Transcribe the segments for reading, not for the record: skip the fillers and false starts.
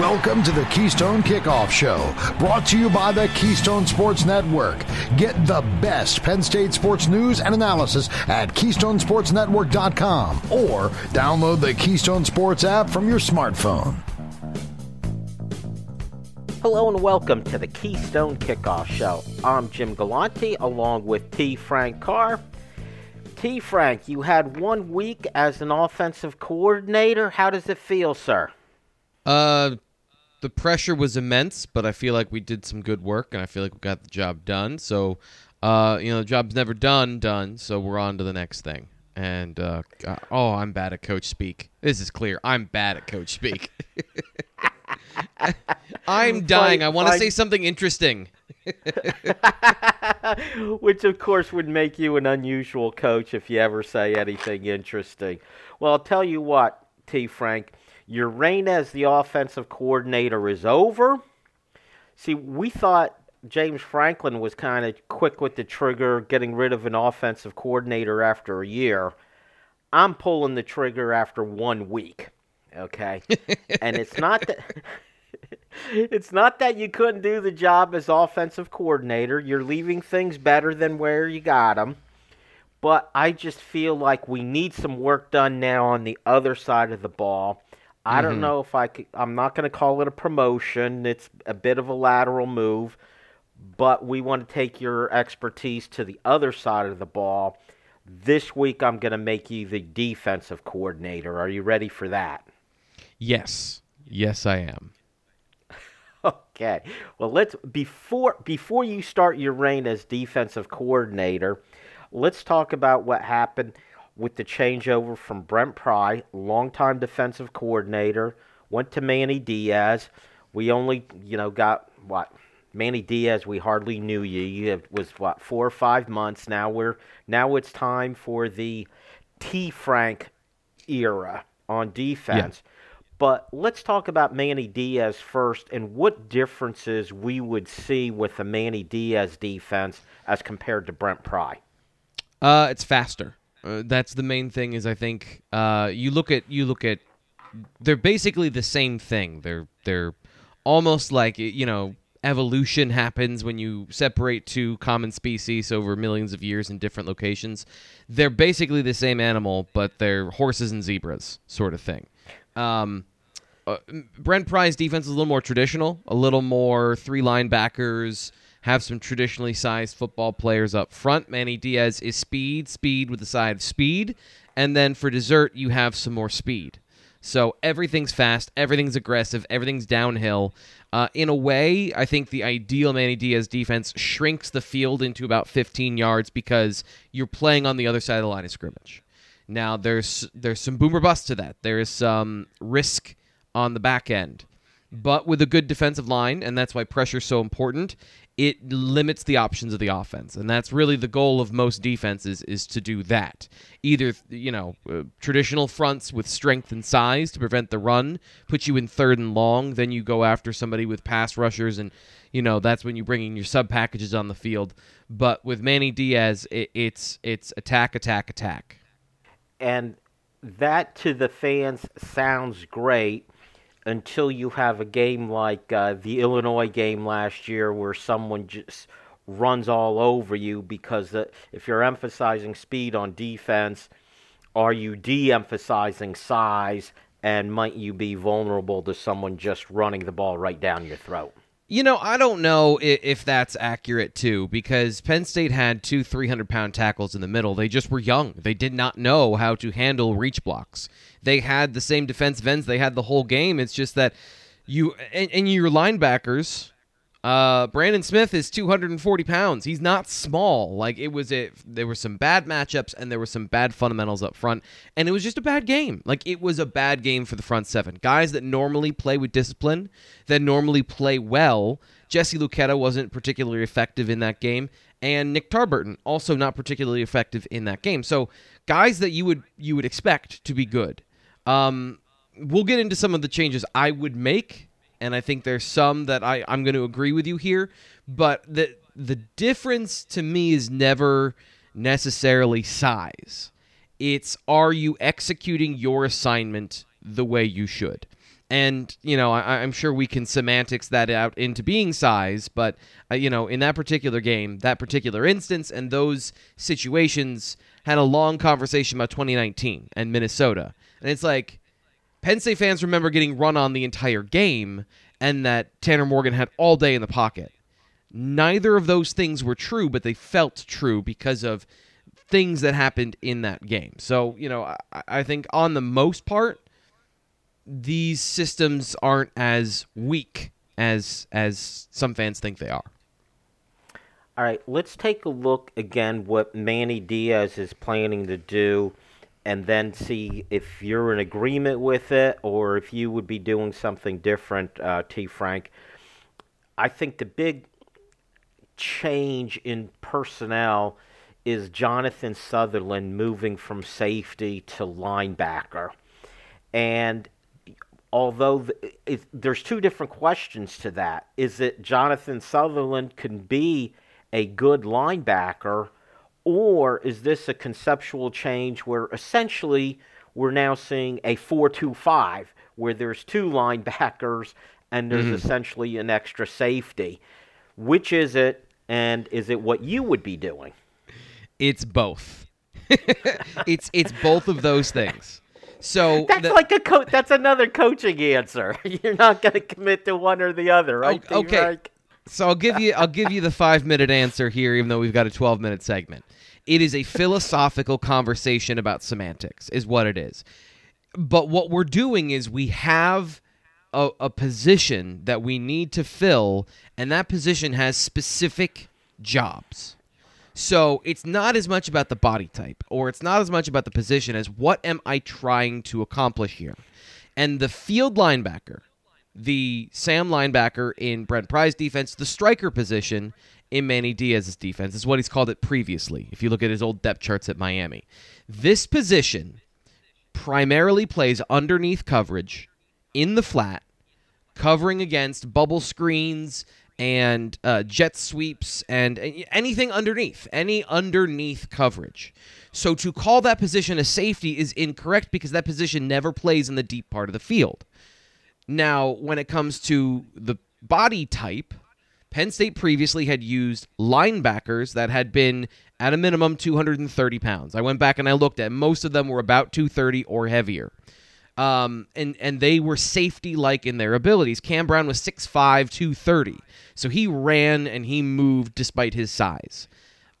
Welcome to the Keystone Kickoff Show, brought to you by the Keystone Sports Network. Get the best Penn State sports news and analysis at KeystonesportsNetwork.com or download the Keystone Sports app from your smartphone. Hello and welcome to the Keystone Kickoff Show. I'm Jim Galanti along with T. Frank Carr. T. Frank, you had 1 week as an offensive coordinator. How does it feel, sir? The pressure was immense, but I feel like we did some good work, and I feel like we got the job done. So, the job's never done, so we're on to the next thing. And, I'm bad at coach speak. This is clear. I'm bad at coach speak. I'm dying. I want to say something interesting. Which, of course, would make you an unusual coach if you ever say anything interesting. Well, I'll tell you what, T. Frank, your reign as the offensive coordinator is over. See, we thought James Franklin was kind of quick with the trigger, getting rid of an offensive coordinator after a year. I'm pulling the trigger after 1 week, okay? And it's not that... It's not that you couldn't do the job as offensive coordinator. You're leaving things better than where you got them. But I just feel like we need some work done now on the other side of the ball. I don't know if I could. I'm not going to call it a promotion. It's a bit of a lateral move. But we want to take your expertise to the other side of the ball. This week I'm going to make you the defensive coordinator. Are you ready for that? Yes. Yes, I am. Okay. Well, let's before you start your reign as defensive coordinator, let's talk about what happened with the changeover from Brent Pry, longtime defensive coordinator, went to Manny Diaz. We only, got what? Manny Diaz, we hardly knew you. It was 4 or 5 months. Now it's time for the T. Frank era on defense. Yeah. But let's talk about Manny Diaz first and what differences we would see with the Manny Diaz defense as compared to Brent Pry. It's faster. That's the main thing is I think you look at they're basically the same thing. They're almost like, evolution happens when you separate two common species over millions of years in different locations. They're basically the same animal, but they're horses and zebras sort of thing. Brent Pry's defense is a little more traditional, a little more three linebackers, have some traditionally sized football players up front. Manny Diaz is speed with a side of speed, and then for dessert you have some more speed. So everything's fast, everything's aggressive, everything's downhill. In a way, I think the ideal Manny Diaz defense shrinks the field into about 15 yards because you're playing on the other side of the line of scrimmage. Now, there's some boom or bust to that. There is some risk on the back end. But with a good defensive line, and that's why pressure is so important, it limits the options of the offense. And that's really the goal of most defenses is to do that. Either, traditional fronts with strength and size to prevent the run, put you in third and long, then you go after somebody with pass rushers, and, that's when you bring in your sub-packages on the field. But with Manny Diaz, it's attack, attack, attack. And that to the fans sounds great until you have a game like the Illinois game last year where someone just runs all over you because if you're emphasizing speed on defense, are you de-emphasizing size and might you be vulnerable to someone just running the ball right down your throat? I don't know if that's accurate, too, because Penn State had two 300-pound tackles in the middle. They just were young. They did not know how to handle reach blocks. They had the same defensive ends they had the whole game. It's just that you and your linebackers, Brandon Smith is 240 pounds. He's not small. Like, there were some bad matchups, and there were some bad fundamentals up front, and it was just a bad game. Like, it was a bad game for the front seven. Guys that normally play with discipline, that normally play well. Jesse Lucchetta wasn't particularly effective in that game, and Nick Tarburton also not particularly effective in that game. So, guys that you would expect to be good. We'll get into some of the changes I would make. And I think there's some that I'm going to agree with you here. But the difference to me is never necessarily size. It's are you executing your assignment the way you should? And, you know, I'm sure we can semantics that out into being size, but, you know, in that particular game, that particular instance and those situations had a long conversation about 2019 and Minnesota. And it's like, Penn State fans remember getting run on the entire game and that Tanner Morgan had all day in the pocket. Neither of those things were true, but they felt true because of things that happened in that game. So, you know, I think on the most part, these systems aren't as weak as some fans think they are. All right, let's take a look again what Manny Diaz is planning to do and then see if you're in agreement with it or if you would be doing something different, T. Frank. I think the big change in personnel is Jonathan Sutherland moving from safety to linebacker. And although there's two different questions to that, is that Jonathan Sutherland can be a good linebacker, or is this a conceptual change where essentially we're now seeing a 4-2-5 where there's two linebackers and there's essentially an extra safety? Which is it, and is it what you would be doing? It's both. It's both of those things. So that's that's another coaching answer. You're not going to commit to one or the other, right? Okay. Right? So I'll give you the 5-minute answer here, even though we've got a 12-minute segment. It is a philosophical conversation about semantics, is what it is. But what we're doing is we have a position that we need to fill, and that position has specific jobs. So it's not as much about the body type, or it's not as much about the position as what am I trying to accomplish here? And the field linebacker, the Sam linebacker in Brent Pry's defense, the striker position in Manny Diaz's defense is what he's called it previously, if you look at his old depth charts at Miami. This position primarily plays underneath coverage in the flat, covering against bubble screens and jet sweeps and anything underneath, any underneath coverage. So to call that position a safety is incorrect because that position never plays in the deep part of the field. Now, when it comes to the body type, Penn State previously had used linebackers that had been at a minimum 230 pounds. I went back and I looked at most of them were about 230 or heavier. And they were safety-like in their abilities. Cam Brown was 6'5", 230. So he ran and he moved despite his size.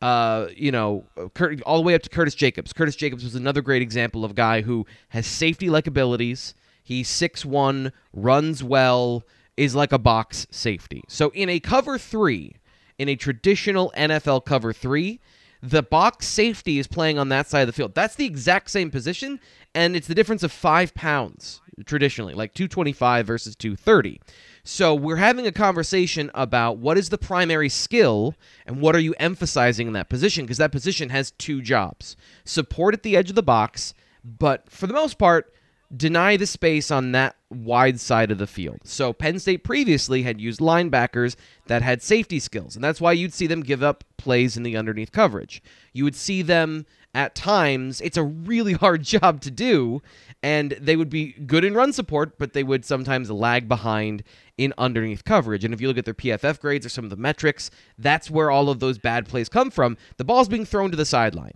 All the way up to Curtis Jacobs. Curtis Jacobs was another great example of a guy who has safety-like abilities. He's 6'1", runs well, is like a box safety. So in a cover three, in a traditional NFL cover three, the box safety is playing on that side of the field. That's the exact same position, and it's the difference of 5 pounds, traditionally, like 225 versus 230. So we're having a conversation about what is the primary skill and what are you emphasizing in that position, because that position has two jobs. Support at the edge of the box, but for the most part, deny the space on that wide side of the field. So Penn State previously had used linebackers that had safety skills, and that's why you'd see them give up plays in the underneath coverage. You would see them at times, it's a really hard job to do, and they would be good in run support, but they would sometimes lag behind in underneath coverage. And if you look at their PFF grades or some of the metrics, that's where all of those bad plays come from. The ball's being thrown to the sideline.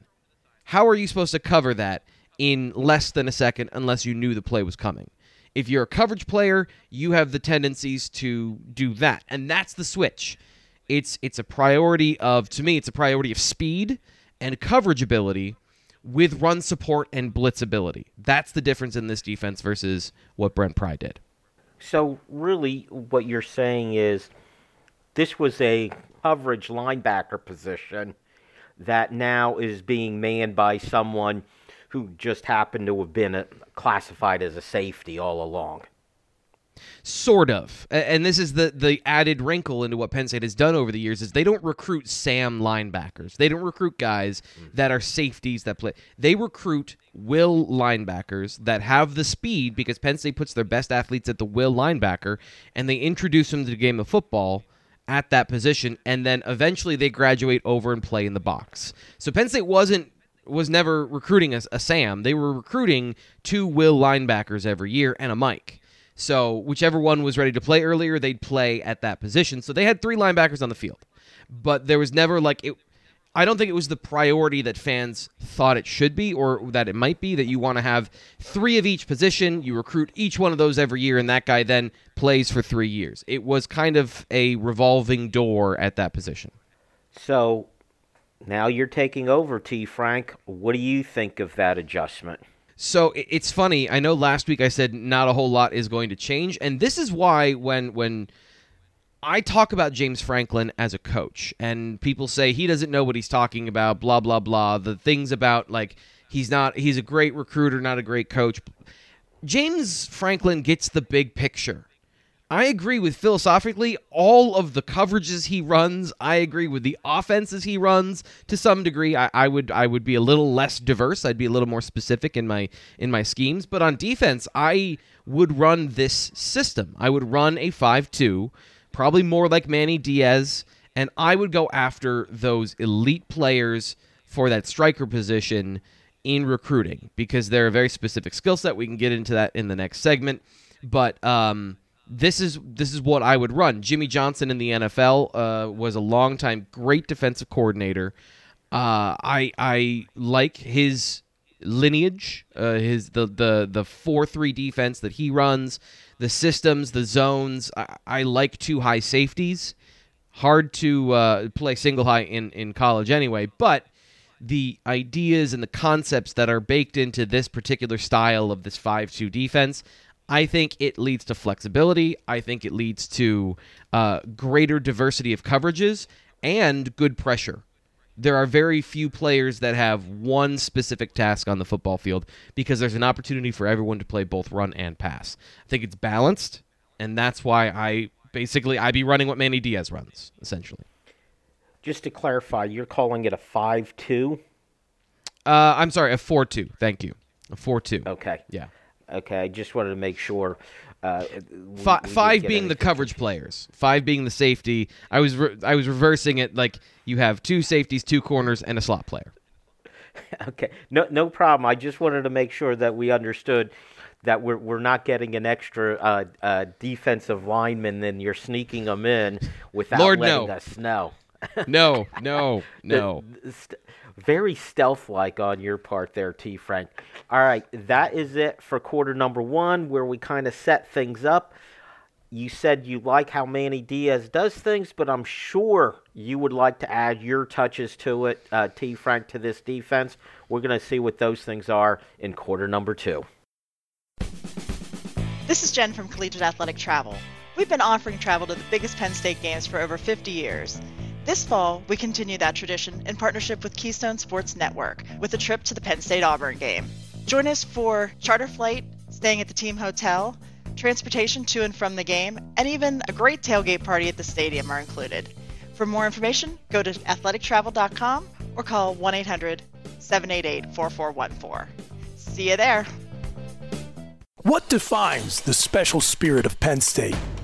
How are you supposed to cover that in less than a second unless you knew the play was coming? If you're a coverage player, you have the tendencies to do that. And that's the switch. It's a priority of, to me, it's a priority of speed and coverage ability with run support and blitz ability. That's the difference in this defense versus what Brent Pry did. So really what you're saying is this was a coverage linebacker position that now is being manned by someone who just happened to have been classified as a safety all along. Sort of. And this is the added wrinkle into what Penn State has done over the years is they don't recruit Sam linebackers. They don't recruit guys that are safeties that play. They recruit will linebackers that have the speed because Penn State puts their best athletes at the will linebacker, and they introduce them to the game of football at that position, and then eventually they graduate over and play in the box. So Penn State was never recruiting a Sam. They were recruiting two will linebackers every year and a Mike. So whichever one was ready to play earlier, they'd play at that position. So they had three linebackers on the field. But there was never I don't think it was the priority that fans thought it should be or that it might be, that you want to have three of each position. You recruit each one of those every year, and that guy then plays for 3 years. It was kind of a revolving door at that position. So now you're taking over, T. Frank. What do you think of that adjustment? So it's funny. I know last week I said not a whole lot is going to change, and this is why when I talk about James Franklin as a coach, and people say he doesn't know what he's talking about, blah, blah, blah, the things about, like, he's a great recruiter, not a great coach. James Franklin gets the big picture. I agree with, philosophically, all of the coverages he runs. I agree with the offenses he runs to some degree. I would be a little less diverse. I'd be a little more specific in my schemes. But on defense, I would run this system. I would run a 5-2, probably more like Manny Diaz, and I would go after those elite players for that striker position in recruiting because they're a very specific skill set. We can get into that in the next segment, but This is what I would run. Jimmy Johnson in the NFL was a long-time great defensive coordinator. I like his lineage, the 4-3 defense that he runs, the systems, the zones. I like two high safeties. Hard to play single high in college anyway, but the ideas and the concepts that are baked into this particular style of this 5-2 defense, I think it leads to flexibility. I think it leads to greater diversity of coverages and good pressure. There are very few players that have one specific task on the football field because there's an opportunity for everyone to play both run and pass. I think it's balanced, and that's why I'd be running what Manny Diaz runs, essentially. Just to clarify, you're calling it a 5-2? I'm sorry, a 4-2. Thank you. A 4-2. Okay. Yeah. Okay, I just wanted to make sure. Five being the coverage players, five being the safety. I was reversing it, like you have two safeties, two corners, and a slot player. Okay, no problem. I just wanted to make sure that we understood that we're not getting an extra defensive lineman, then you're sneaking them in without letting us know. No. Very stealth-like on your part there, T. Frank. All right, that is it for quarter number one, where we kind of set things up. You said you like how Manny Diaz does things, but I'm sure you would like to add your touches to it, T. Frank, to this defense. We're going to see what those things are in quarter number two. This is Jen from Collegiate Athletic Travel. We've been offering travel to the biggest Penn State games for over 50 years. This fall, we continue that tradition in partnership with Keystone Sports Network with a trip to the Penn State-Auburn game. Join us for charter flight, staying at the team hotel, transportation to and from the game, and even a great tailgate party at the stadium are included. For more information, go to athletictravel.com or call 1-800-788-4414. See you there. What defines the special spirit of Penn State?